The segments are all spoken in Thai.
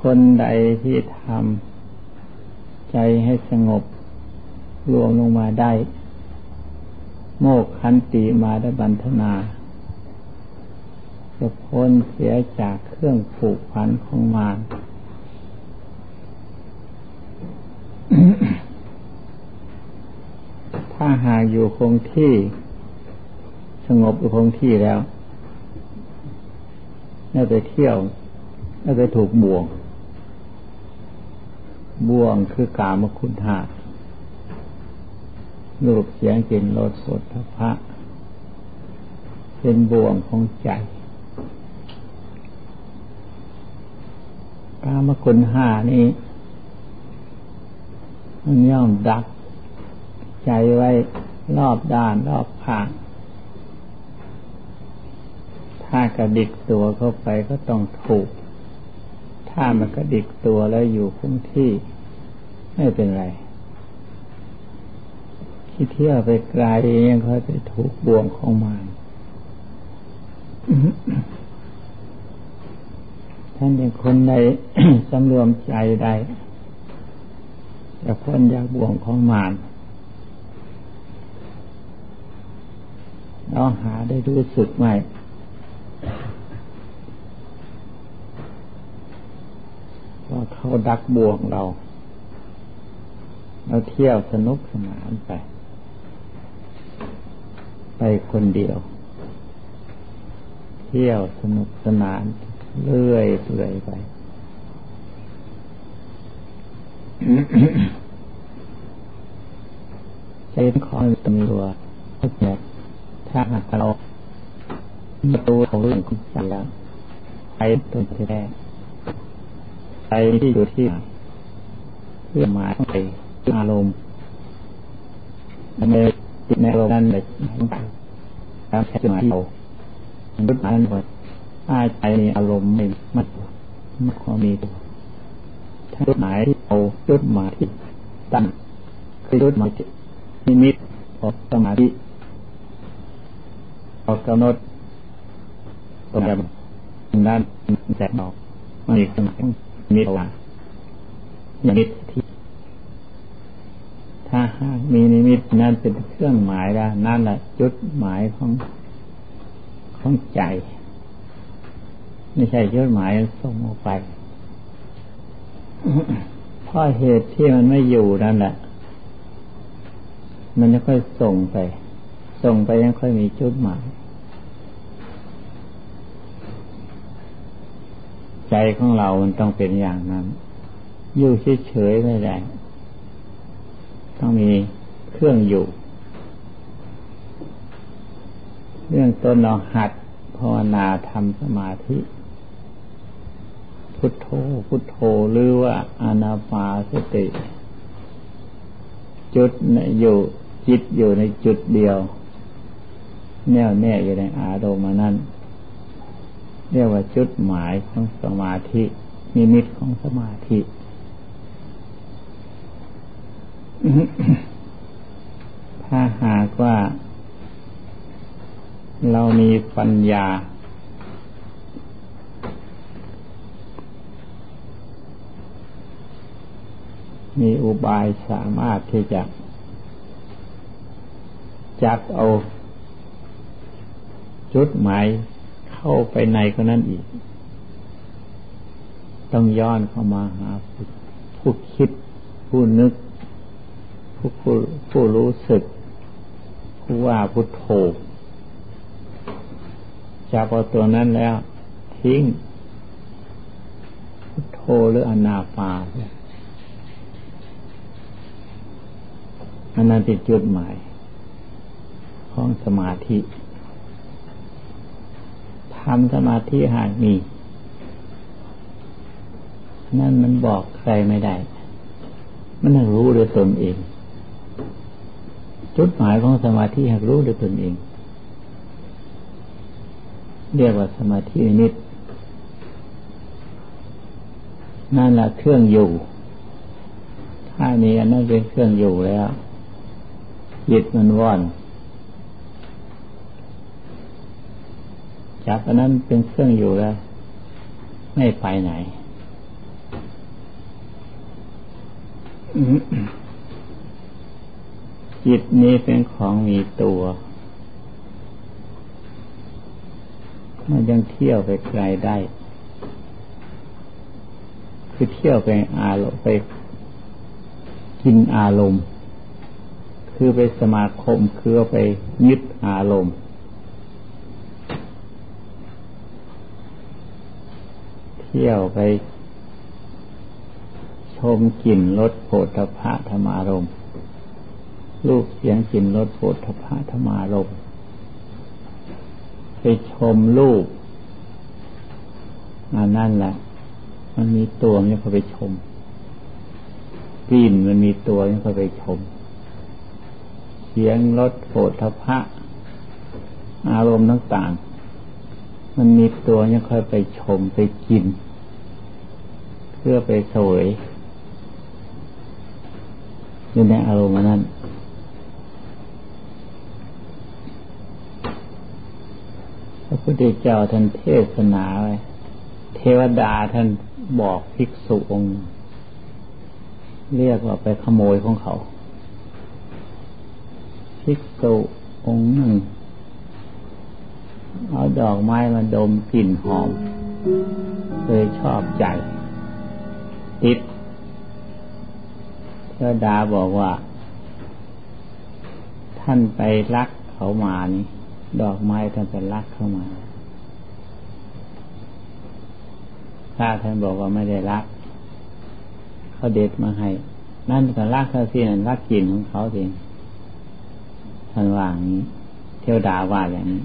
คนใดที่ทำใจให้สงบรวมลงมาได้โมกขันติมาได้บันธนาจะพ้นเสียจากเครื่องผูกพันของมาร ถ้าหากอยู่คงที่สงบอยู่คงที่แล้วน่าไปเที่ยวน่าไปถูกบ่วงคือกามคุณธาตุรูปเสียงกลิ่นรสโสดพะเป็นบ่วงของใจกามคุณห้านี้มันย่อมดักใจไว้รอบด้านรอบข้างถ้ากระดิกตัวเข้าไปก็ต้องถูกถ้ามันกระดิกตัวแล้วอยู่คงที่ไม่เป็นไรที่เที่ยวไปไกลยังค่อยไปถูกบ่วงของมัน ท่านเป็นคนใด สำรวมใจใดจะพ้นจากบ่วงของมารเราหาได้รู้สึกไหมว่าเขาดักบ่วงเราเที่ยวสนุกสนานไปคนเดียวเที่ยวสนุกสนานเรื่อยเปื่อยไป ใจคอยตำรวจทุกอย่างถ้าหากเราประตูของเรื่องของใจแล้วไปตัวที่แรกไปที่อยู่ที่เพื่อมาต้องไปอารมณ์ในจิตในอารมณ์นั้นเลยแล้วแค่จุดหมายเราจุดหมายนั้นว่าใจมีอารมณ์ไม่ค่อยมีตัวถ้าจุดหมายที่เอาจุดหมายที่ตั้งคือจุดหมายที่นิมิตของสมาธิออกกำหนดตัวแบบนั้นแสงออกมันอีกตั้งนิมิตว่านิมิตที่ถ้าหากมีนิมิตนั้นเป็นเครื่องหมายแล้วนั่นแหละจุดหมายของใจไม่ใช่จุดหมายส่งออกไป เพราะเหตุที่มันไม่อยู่นั่นแหละมันจะค่อยส่งไปยังค่อยมีจุดหมายใจของเรามันต้องเป็นอย่างนั้นอยู่เฉยๆไม่ได้ต้องมีเครื่องอยู่เรื่องต้นเราหัดภาวนาทำสมาธิพุทโธพุทโธหรือว่าอานาปานสติจุดอยู่จิตอยู่ในจุดเดียวแน่วแน่อยู่ในอารมณ์นั้นเรียกว่าจุดหมายของสมาธินิมิตของสมาธิถ้าหากว่าเรามีปัญญามีอุบายสามารถที่จะจับเอาจุดหมายเข้าไปในก็นั่นอีกต้องย้อนเข้ามาหาผู้คิดผู้นึกผู้รู้สึกผู้ว่าผู้โธจับเอาตัวนั้นแล้วทิ้งพุทโธหรืออานาปานอันนั้นเป็นจุดหมายของสมาธิทำสมาธิหากมีนั่นมันบอกใครไม่ได้มันต้องรู้ด้วยตนเองจุดหมายของสมาธิหากรู้ด้วยตนเองเรียกว่าสมาธินิมิตนั่นแหละเครื่องอยู่ถ้ามีอันนั้นเป็นเครื่องอยู่แล้วจิตมันว่อนใจ จับอันนั้นเป็นเครื่องอยู่แล้วไม่ไปไหน จิตนี้เป็นของมีตัวมันยังเที่ยวไปไกลได้คือเที่ยวไปอารมณ์ไปกินอารมณ์คือไปสมาคมคือไปยึดอารมณ์เที่ยวไปชมกลิ่นรสโผฏฐัพพะธรรมารมณ์รูปเสียงกลิ่นรสโผฏฐัพพะธรรมารมณ์ไปชมรูปนั่นแหละมันมีตัวมันก็ไปชมกลิ่นมันมีตัวมันก็ไปชมเสียงรสโผฏฐัพพะอารมณ์ต่างๆมันมีตัวยังค่อยไปชมไปกินเพื่อไปเสวยอยู่ในอารมณ์นั้นพระพุทธเจ้าท่านเทศนาไว้เทวดาท่านบอกภิกษุองค์เรียกว่าไปขโมยของเขาภิกษุองค์หนึ่งเอาดอกไม้มาดมกลิ่นหอมเลยชอบใจติดเทวดาบอกว่าท่านไปรักเขามานี่ดอกไม้ท่านไปรักเขามาข้าท่านบอกว่าไม่ได้รักเขาเด็ดมาให้นั่นก็รักเขาสินั่นรักกลิ่นของเขาสิท่านว่าอย่างนี้เทวดาว่าอย่างนี้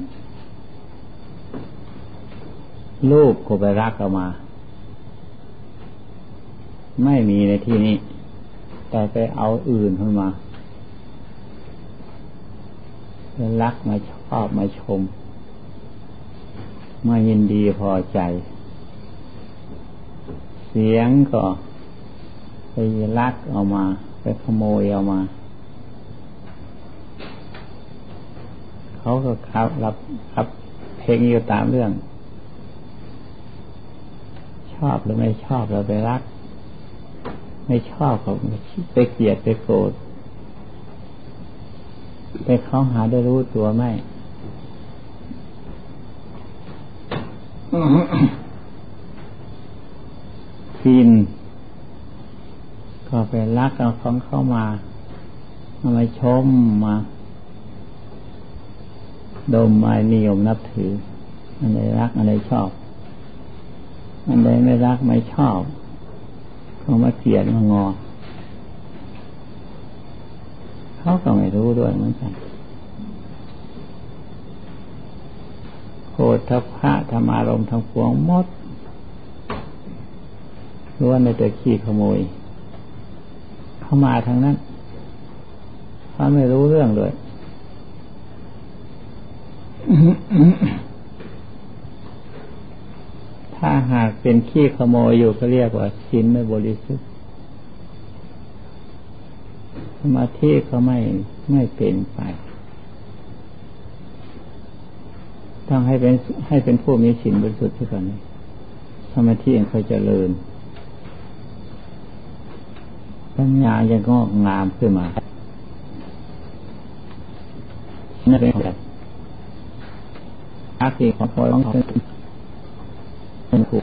รูปก็ไปรักเอามาไม่มีในที่นี้แต่ไปเอาอื่นขึ้นมารักมาชอบมาชมมายินดีพอใจเสียงก็ไปรักเอามาไปขโมยเอามาเขาก็รับเพลงอยู่ตามเรื่องชอบหรือไม่ชอบเราไปรักไม่ชอบเขาไปเกลียดไปโกรธไปเขาหาได้รู้ตัวไหม กินก็ไปรักเอาของเข้ามาเอามาชมมาดมมานิยมนับถืออันใดรักอันใดชอบอันใดไม่รักไม่ชอบเขามาเกลียดมางอเขาก็ไม่รู้ด้วยเหมือนกันโพธพะธรรมารมณ์ทั้งปวงหมดล้วนในแต่ขี้ขโมยเข้ามาทางนั้นเขาไม่รู้เรื่องเลย ถ้าหากเป็นขี้ขโมยอยู่ก็เรียกว่าศีลไม่บริสุทธิ์สมาธิก็ไม่เป็นไปต้องให้เป็นผู้มีศีลบริสุทธิ์ที่ก่อนสมาธิยังค่อยเจริญปัญญายังงอกงามขึ้นมานั่นเป็นแบบอาชีพของพลของเป็นผู้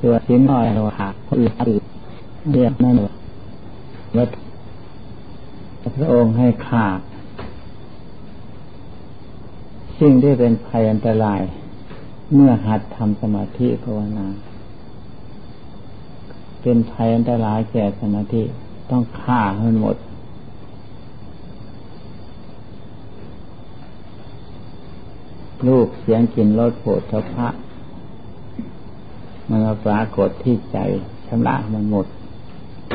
ตัวศีลน้อยเราหักคนอื่นเรียกนั่นเลยวัดพระองค์ให้ขาดสิ่งที่เป็นภัยอันตรายเมื่อหัดทำสมาธิภาวนาเป็นภัยอันตรายแก่สมาธิต้องฆ่าให้หมดรูปเสียงกลิ่นรสโผฏฐัพพะมันปรากฏที่ใจชำระมันหมด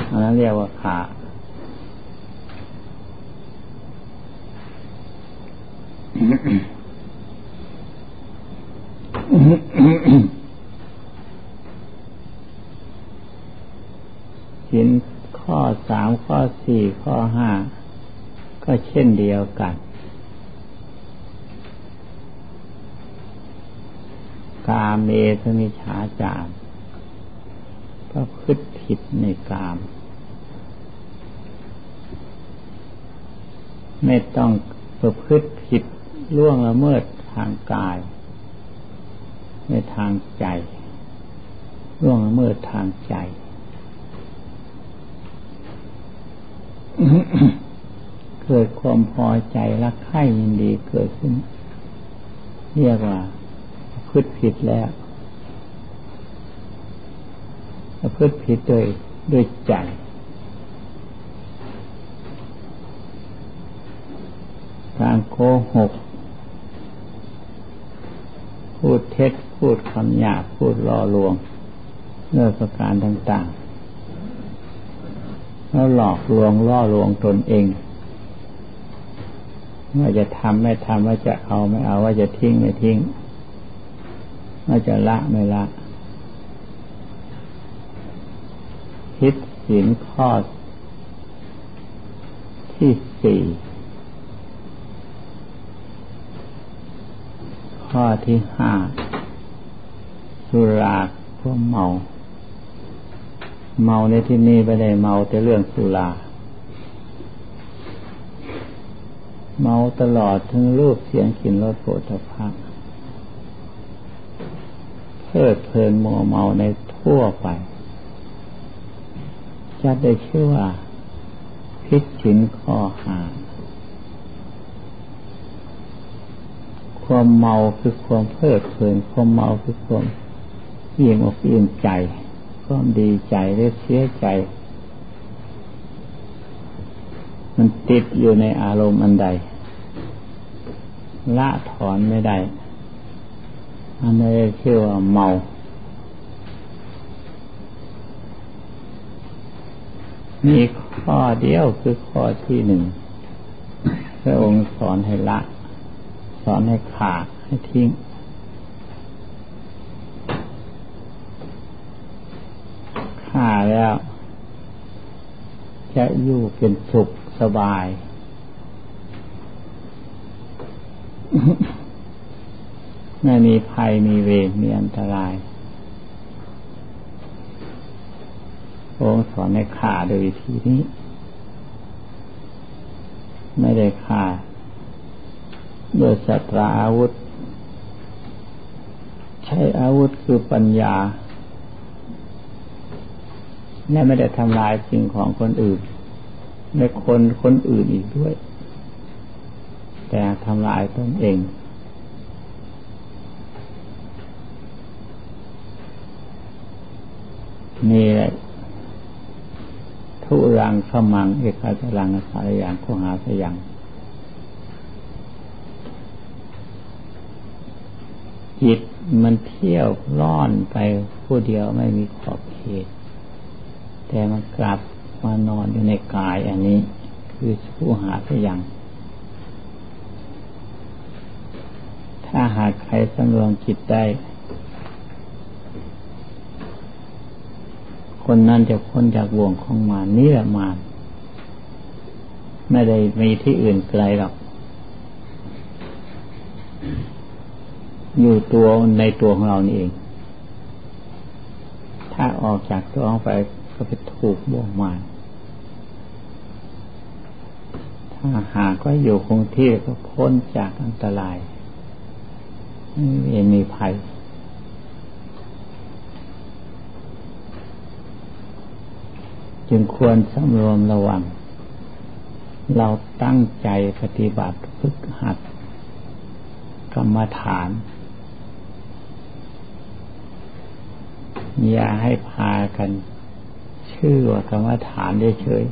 อันนั้นเรียกว่าขาด ศีลข้อ3ข้อ4ข้อ5ก็เช่นเดียวกัน กาเมสมิจฉาจารก็คิดผิดในกามไม่ต้องประพฤติผิดล่วงละเมิดทางกายในทางใจล่วงละเมิดทางใจ เกิดความพอใจรักใคร่ยินดีเกิดขึ้นเรียกว่าประพฤติผิดแล้วประพฤติผิดโดยใจการโกหกพูดเท็จพูดคำหยาบพูดล่อลวงเนื้อประการต่างๆแล้วหลอกลวงล่อลวงตนเองว่าจะทำไม่ทำว่าจะเอาไม่เอาว่าจะทิ้งไม่ทิ้งว่าจะละไม่ละผิดศีลข้อที่สี่ข้อที่ห้าสุราก็เมาในที่นี้ไม่ได้เมาแต่เรื่องสุราเมาตลอดทั้งรูปเสียงกลิ่นรสโผฏฐัพพะเพลิดเพลินมัวเมาในทั่วไปจะได้ชื่อว่าผิดศีลข้อห้าความเมาคือความเพลิดเพลินความเมาคือความอิ่มอกอิ่มใจความดีใจหรือเสียใจมันติดอยู่ในอารมณ์อันใดละถอนไม่ได้อันนี้ชื่อว่าเมามีข้อเดียวคือข้อที่หนึ่งพระองค์สอนให้ละสอนให้ขาดให้ทิ้งฆ่าแล้วจะอยู่เป็นสุขสบาย ไม่มีภัยมีเวรมีอันตรายพระองค์สอนให้ฆ่าโดยวิธีนี้ไม่ได้ฆ่าโดยสตราอาวุธใช้อาวุธคือปัญญาและไม่ได้ทำลายสิ่งของคนอื่นในคนอื่นอีกด้วยแต่ทำลายตนเองนี่แหละทุรังขมังเอกาจรังสารยังโคหาสยังจิตมันเที่ยวล่อนไปผู้เดียวไม่มีขอบเขตแต่มันกลับมานอนอยู่ในกายอันนี้คือผู้หาสยังถ้าหากใครสำรวมจิตได้คนนั้นจะพ้นจากบ่วงของมารนี่แหละมารไม่ได้มีที่อื่นไกลหรอกอยู่ตัวในตัวของเรานี่เองถ้าออกจากตัวออกไปก็ไปถูกบ่วงมารถ้าหากว่าอยู่คงที่ก็พ้นจากอันตรายไม่มีภัยจึงควรสำรวมระวังเราตั้งใจปฏิบัติฝึกหัดกรรมฐานอย่าให้พากันชื่อว่ากรรมฐานเฉย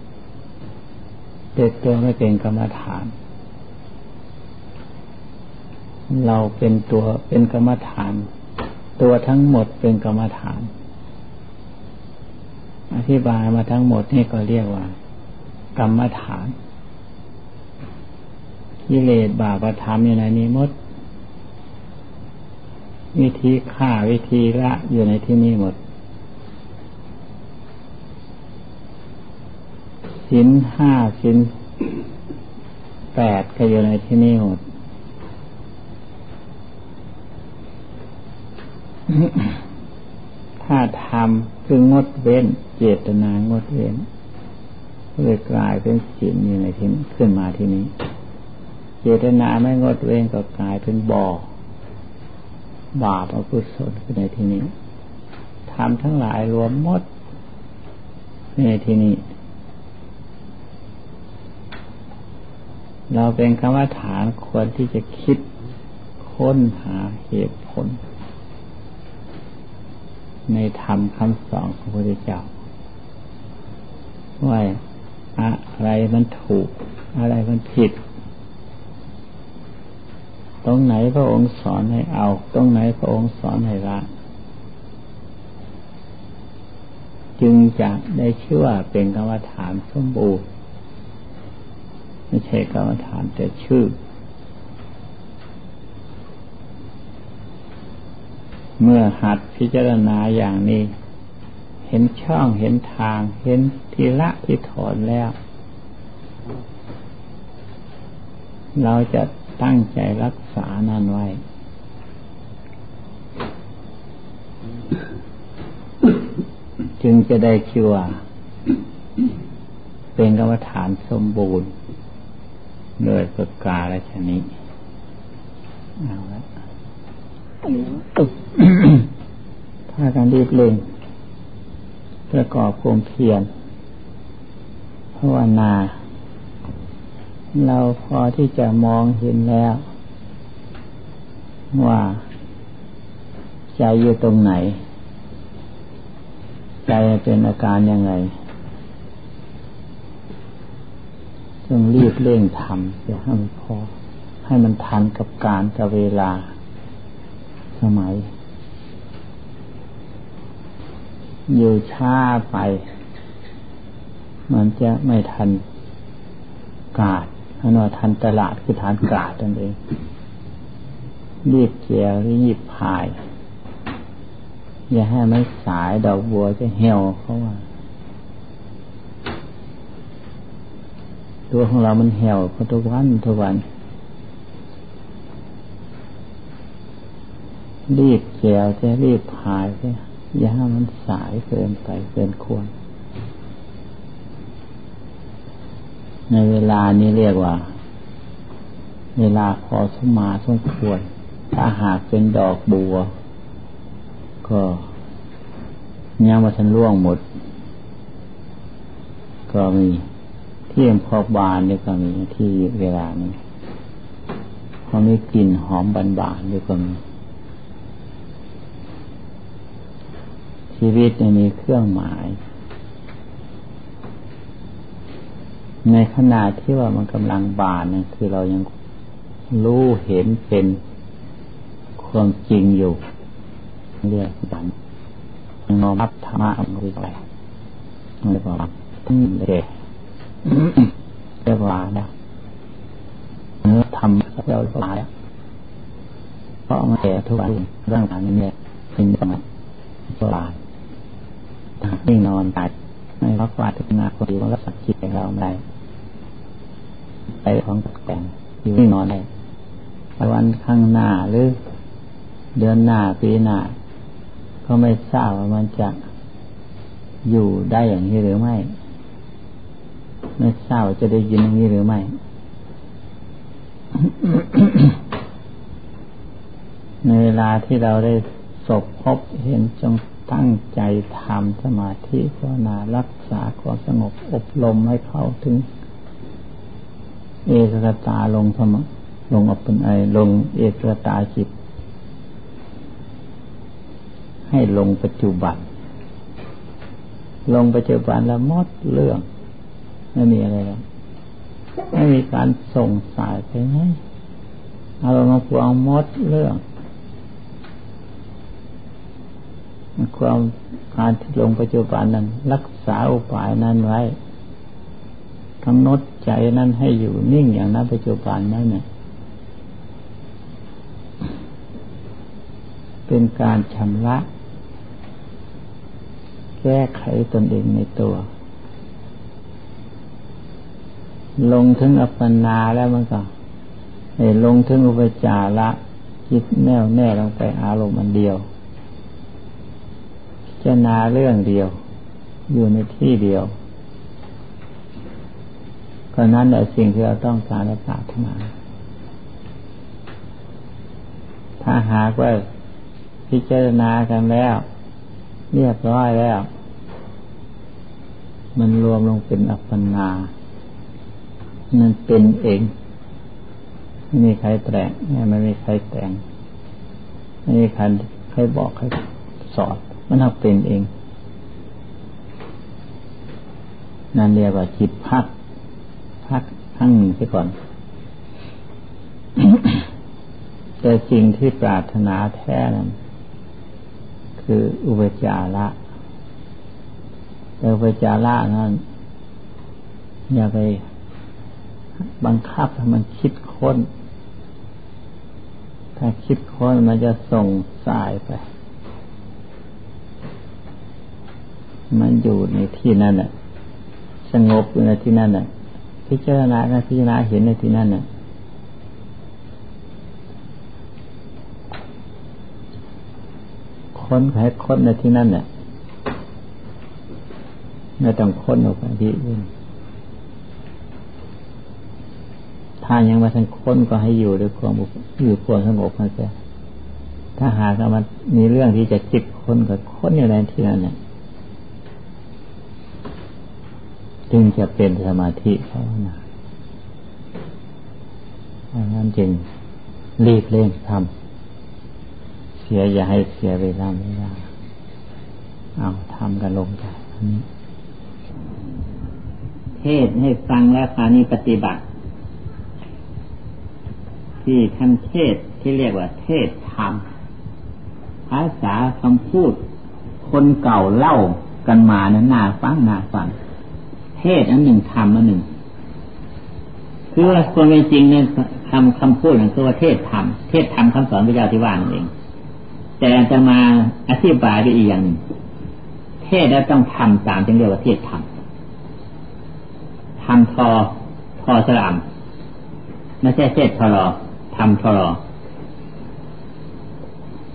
ๆแต่ตัวไม่เป็นกรรมฐานเราเป็นตัวเป็นกรรมฐานตัวทั้งหมดเป็นกรรมฐานอธิบายมาทั้งหมดนี่ก็เรียกว่ากรรมฐานกิเลสบาปธรรมอยู่ในนี้หมดวิธีฆ่าวิธีละอยู่ในที่นี้หมดศีลห้าศีลแปดก็อยู่ในที่นี้หมด ถ้าทำคืองดเว้นเจตนางดเว้นเลยกลายเป็นศีลมีอะไรที่ขึ้นมาที่นี้เจตนาไม่งดเว้นก็กลายเป็นบาปอกุศลขึ้นในที่นี้ทำทั้งหลายรวมหมดในที่นี้เราเป็นกรรมฐานควรที่จะคิดค้นหาเหตุผลในธรรมคำสอนของพระพุทธเจ้าว่าอะไรมันถูกอะไรมันผิดตรงไหนพระองค์สอนให้เอาตรงไหนพระองค์สอนให้ละจึงจะได้ชื่อว่าเป็นกรรมฐานสมบูรณ์ไม่ใช่กรรมฐานแต่ชื่อเมื่อหัดพิจารณาอย่างนี้เห็นช่องเห็นทางเห็นที่ละที่ถอนแล้วเราจะตั้งใจรักษานั่นไว้ จึงจะได้ชื่อว่าเป็นกรรมฐานสมบูรณ์โดยประการฉะนี้เอาละถ้าการรีบเร่งประกอบความเพียรภาวนาเราพอที่จะมองเห็นแล้วว่าใจอยู่ตรงไหนใจเป็นอาการยังไงต้องรีบเร่งทำจะให้มันพอให้มันทันกับการกับเวลาสมัยอยู่ช้าไปมันจะไม่ทันกาดอันว่าทันตลาดคือทานกาดนั่นเองรีบเกี่ยวรีบพายอย่าให้ไม้สายดอกบัวจะเหี่ยวเข้ามาตัวของเรามันเหี่ยวเพราะทุกวันรีบเกี่ยวจะรีบพายจะอย่าให้มันสายเกินไปเกินควรในเวลานี้เรียกว่าเวลาพอสมควรถ้าหากเป็นดอกบัวก็ยังมาทันร่วงหมดก็มีที่พอบานนี่ก็มีที่เวลานี้พอมีกลิ่นหอมบานๆนี่ก็มีชีวิตมีเครื่องหมายในขณะที่ว่ามันกำลังบานนั่นคือเรายังรู้เห็นเป็นความจริงอยู่เรื่องบันน้อมรับธรรมะไปไปเรียกว่าทั้งเด็กเรียกว่านะทำเราหลายเพราะมันแก่ทุกวันร่างกายเนี่ยเป็นประมาณโบราณนิ่งนอนตายในรักวาดนาคนดีรักสักขีเราได้ไปของแต่งอยู่นอนได้วันข้างหน้าหรือเดือนหน้าปีหน้าก็ไม่ทราบว่ามันจะอยู่ได้อย่างนี้หรือไม่ทราบจะได้ยินอย่างนี้หรือไม่ ในเวลาที่เราได้พบเห็นจงตั้งใจทำสมาธิภาวนารักษาความสงบอบรมให้เข้าถึงเอกคตาลงธรรมลงอัปปนาลงเอกคตาจิตให้ลงปัจจุบันแล้วหมดเรื่องไม่มีอะไรแล้วไม่มีการส่งสายไปไหนอารมณ์พวงหมดเรื่องความการที่ลงปัจจุบันนั้นรักษาอุปายนั้นไว้กำหนดใจนั้นให้อยู่นิ่งอย่างนั้นปัจจุบันนั้นเนี่ยเป็นการชำระแก้ไขตนเองในตัวลงถึงอัปปนาแล้วมันก็ลงถึงอุปจาระจิตแน่วแน่ลงไปอารมณ์อันเดียว จารณาเรื่องเดียวอยู่ในที่เดียวก็นั้นแหละสิ่งที่เราต้องการและปรารถนาถ้าหากว่าพิจารณากันแล้วเรียบร้อยแล้วมันรวมลงเป็นอัปปนามันเป็นเองไม่มีใครแต่งไม่มีใครแต่งไม่มีใครบอกใครสอนมันเอาเป็นเองนั่นเรียกว่าจิตพักทั้งไปก่อน แต่สิ่งที่ปรารถนาแท้นั้นคืออุปจาระอุปจาระนั้นอย่าไปบังคับให้มันคิดค้นถ้าคิดค้นมันจะส่งสายไปมันอยู่ในที่นั่นน่ะสงบอยู่ในที่นั่นน่ะพิจารณาการพิจารณาเห็นในที่นั่นน่ะค้นให้ค้นในที่นั่นน่ะไม่ต้องค้นออกไปที่อื่นถ้ายังมาทั้งค้นก็ให้อยู่ด้วยความอยู่ความสงบนะจ๊ะถ้าหากมันมีเรื่องที่จะจิตค้นก็ค้นอยู่ในที่นั่นน่ะจึงจะเป็นสมาธิภาวนาดังนั้นจึงรีบเร่งทำเสียอย่าให้เสียเวลาไม่ได้เอาทำกันลงใจเทศให้ฟังแล้วคราวนี้ปฏิบัติที่ท่านเทศที่เรียกว่าเทศธรรมภาษาคำพูดคนเก่าเล่ากันมานั้นน่าฟังเทศอันหนึ่งธรรมอันหนึ่งคือว่าความเป็นจริงเนี่ยคำพูดนั่นคือว่าเทศธรรมคำสอนพระเจ้าที่ว่านั่นเองแต่จะมาอธิบายด้วยอีกอย่างเทศแล้วต้องทำตามจึงเรียกว่าเทศธรรมทำทอสลามไม่ใช่เทศทอรอทำทอรอ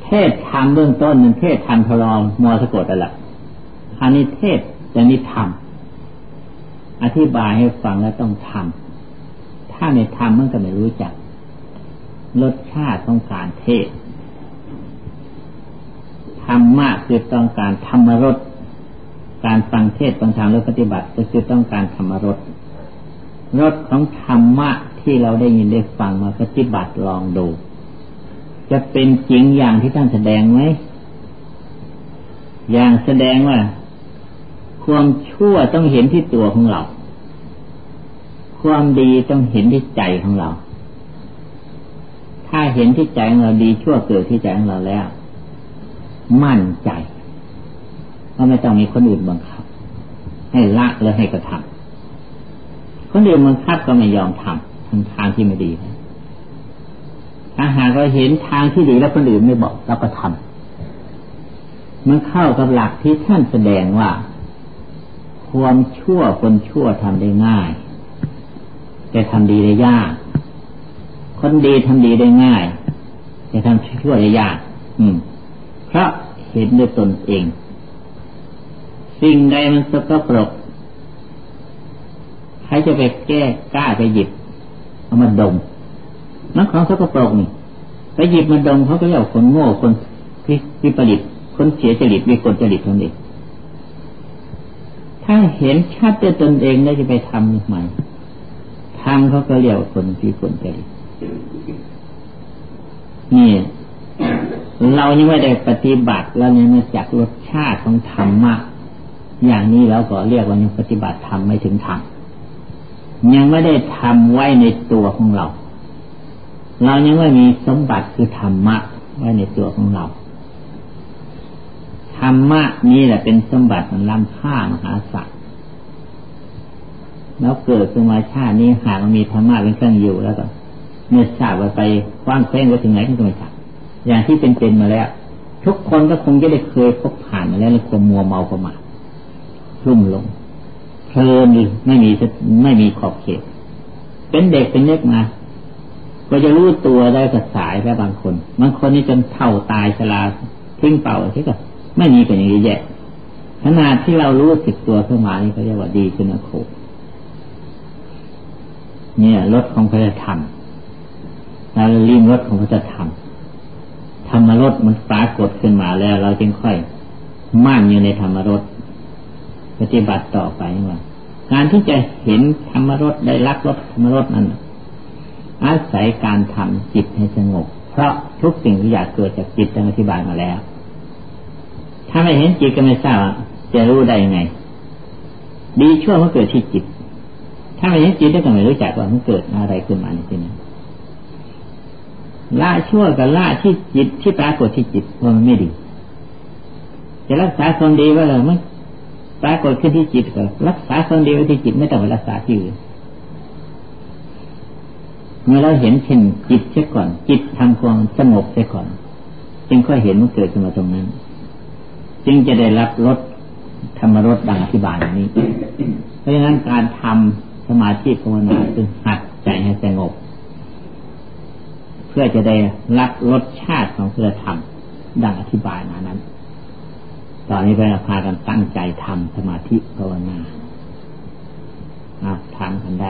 เทศธรรมเบื้องต้นนั้นเทศธรรมทอรอมอสะกดนั่นแหละอันนี้เทศแต่นี้ธรรมอธิบายให้ฟังแล้วต้องทำถ้าไม่ทำมันก็ไม่รู้จักรสชาติต้องการเทศธรรมะคือต้องการธรรมรสการฟังเทศฟังธรรมและปฏิบัติคือต้องการธรรมรสรสของธรรมะที่เราได้ยินได้ฟังมาปฏิบัติลองดูจะเป็นจริงอย่างที่ท่านแสดงไหมอย่างแสดงว่าความชั่วต้องเห็นที่ตัวของเราความดีต้องเห็นที่ใจของเราถ้าเห็นที่ใจของเราดีชั่วเกิดที่ใจของเราแล้วมั่นใจว่าไม่ต้องมีคนอื่นบังคับให้ละและให้กระทำคนอื่นบังคับก็ไม่ยอมทำทางที่ไม่ดีนะถ้าหากเราเห็นทางที่ดีแล้วคนอื่นไม่บอกเราก็ทำมันเข้ากับหลักที่ท่านแสดงว่าความชั่วคนชั่วทำได้ง่ายแต่ทำดีได้ยากคนดีทำดีได้ง่ายแต่ทำชั่วได้ยากเพราะเห็นด้วยตนเองสิ่งใดมันสกปรกใครจะไปแก้กล้าไปหยิบเอามาดมนักของสกปรกนี่ไปหยิบมาดมเขาก็เรียกคนโง่คนวิปริตคนเสียจริตวิกลจริตนั่นเองถ้าเห็นชัดด้วยตนเองแล้วจะไปทำใหม่ทำเขาก็เรียกว่าคนที่คนใจนี่เรายังไม่ได้ปฏิบัติแล้วยังไม่จักรสชาติของธรรมะอย่างนี้แล้วก็เรียกว่ายังปฏิบัติธรรมไม่ถึงธรรมยังไม่ได้ทำไว้ในตัวของเราเรายังไม่มีสมบัติคือธรรมะไว้ในตัวของเราธรรมะนี่แหละเป็นสมบัติมันล้ำค่ามหาศาลแล้วเกิดขึ้นมาชาตินี้หากมีธรรมะเป็นเครื่องอยู่แล้วก็เมื่อทราบว่าไปคว้างแคว้นไปถึงไหนก็ไม่ทราบอย่างที่เป็นมาแล้วทุกคนก็คงจะได้เคยพบผ่านมาแล้วในความมัวเมาประมาทลุ่มหลงเพลินไม่มีขอบเขตเป็นเด็กเป็นเล็กมาก็จะรู้ตัวได้ก็สายแล้วบางคนนี่จนเฒ่าตายชราทิ้งเป่าที่ก็ไม่มีเป็นอย่างนี้แยะ ขนาดที่เรารู้สึกตัวขึ้นมานี่เขาเรียกว่าดีขึ้นนะโคเนี่ยรสของพระธรรมเราลิ้มรสของพระธรรมธรรมรสมันปรากฏขึ้นมาแล้วเราจึงค่อยมั่นอยู่ในธรรมรสปฏิบัติต่อไปว่าการที่จะเห็นธรรมรสได้รักรสธรรมรสนั้นอาศัยการทำจิตให้สงบเพราะทุกสิ่งที่อยากเกิดจากจิตดังอธิบายมาแล้วถ้าไม่เห็นจิตก็ไม่ทราบจะรู้ได้ยังไงดีชั่วมันเกิดที่จิตถ้าไม่เห็นจิตก็ไม่รู้จักว่ามันเกิดอะไรขึ้นมาในที่นั้นละชั่วกับละที่จิตที่ปรากฏที่จิตว่ามันไม่ดีจะรักษาความดีไว้เลยมั้ยปรากฏขึ้นที่จิตก็รักษาความดีไว้ที่จิตไม่ต้องไปรักษาที่อื่นเมื่อเราเห็นเช่นจิตเสียก่อนจิตทำความสงบเสียก่อนจึงค่อยเห็นมันเกิดขึ้นมาตรงนั้นจึงจะได้รับรสธรรมรสดังอธิบายนี้ เพราะฉะนั้นการทำสมาธิภาวนาคือหัดใจให้สงบเพื่อจะได้รับรสชาติของพระธรรมดังอธิบายมานั้นตอนนี้เราพากันตั้งใจทำสมาธิภาวนาถามกันได้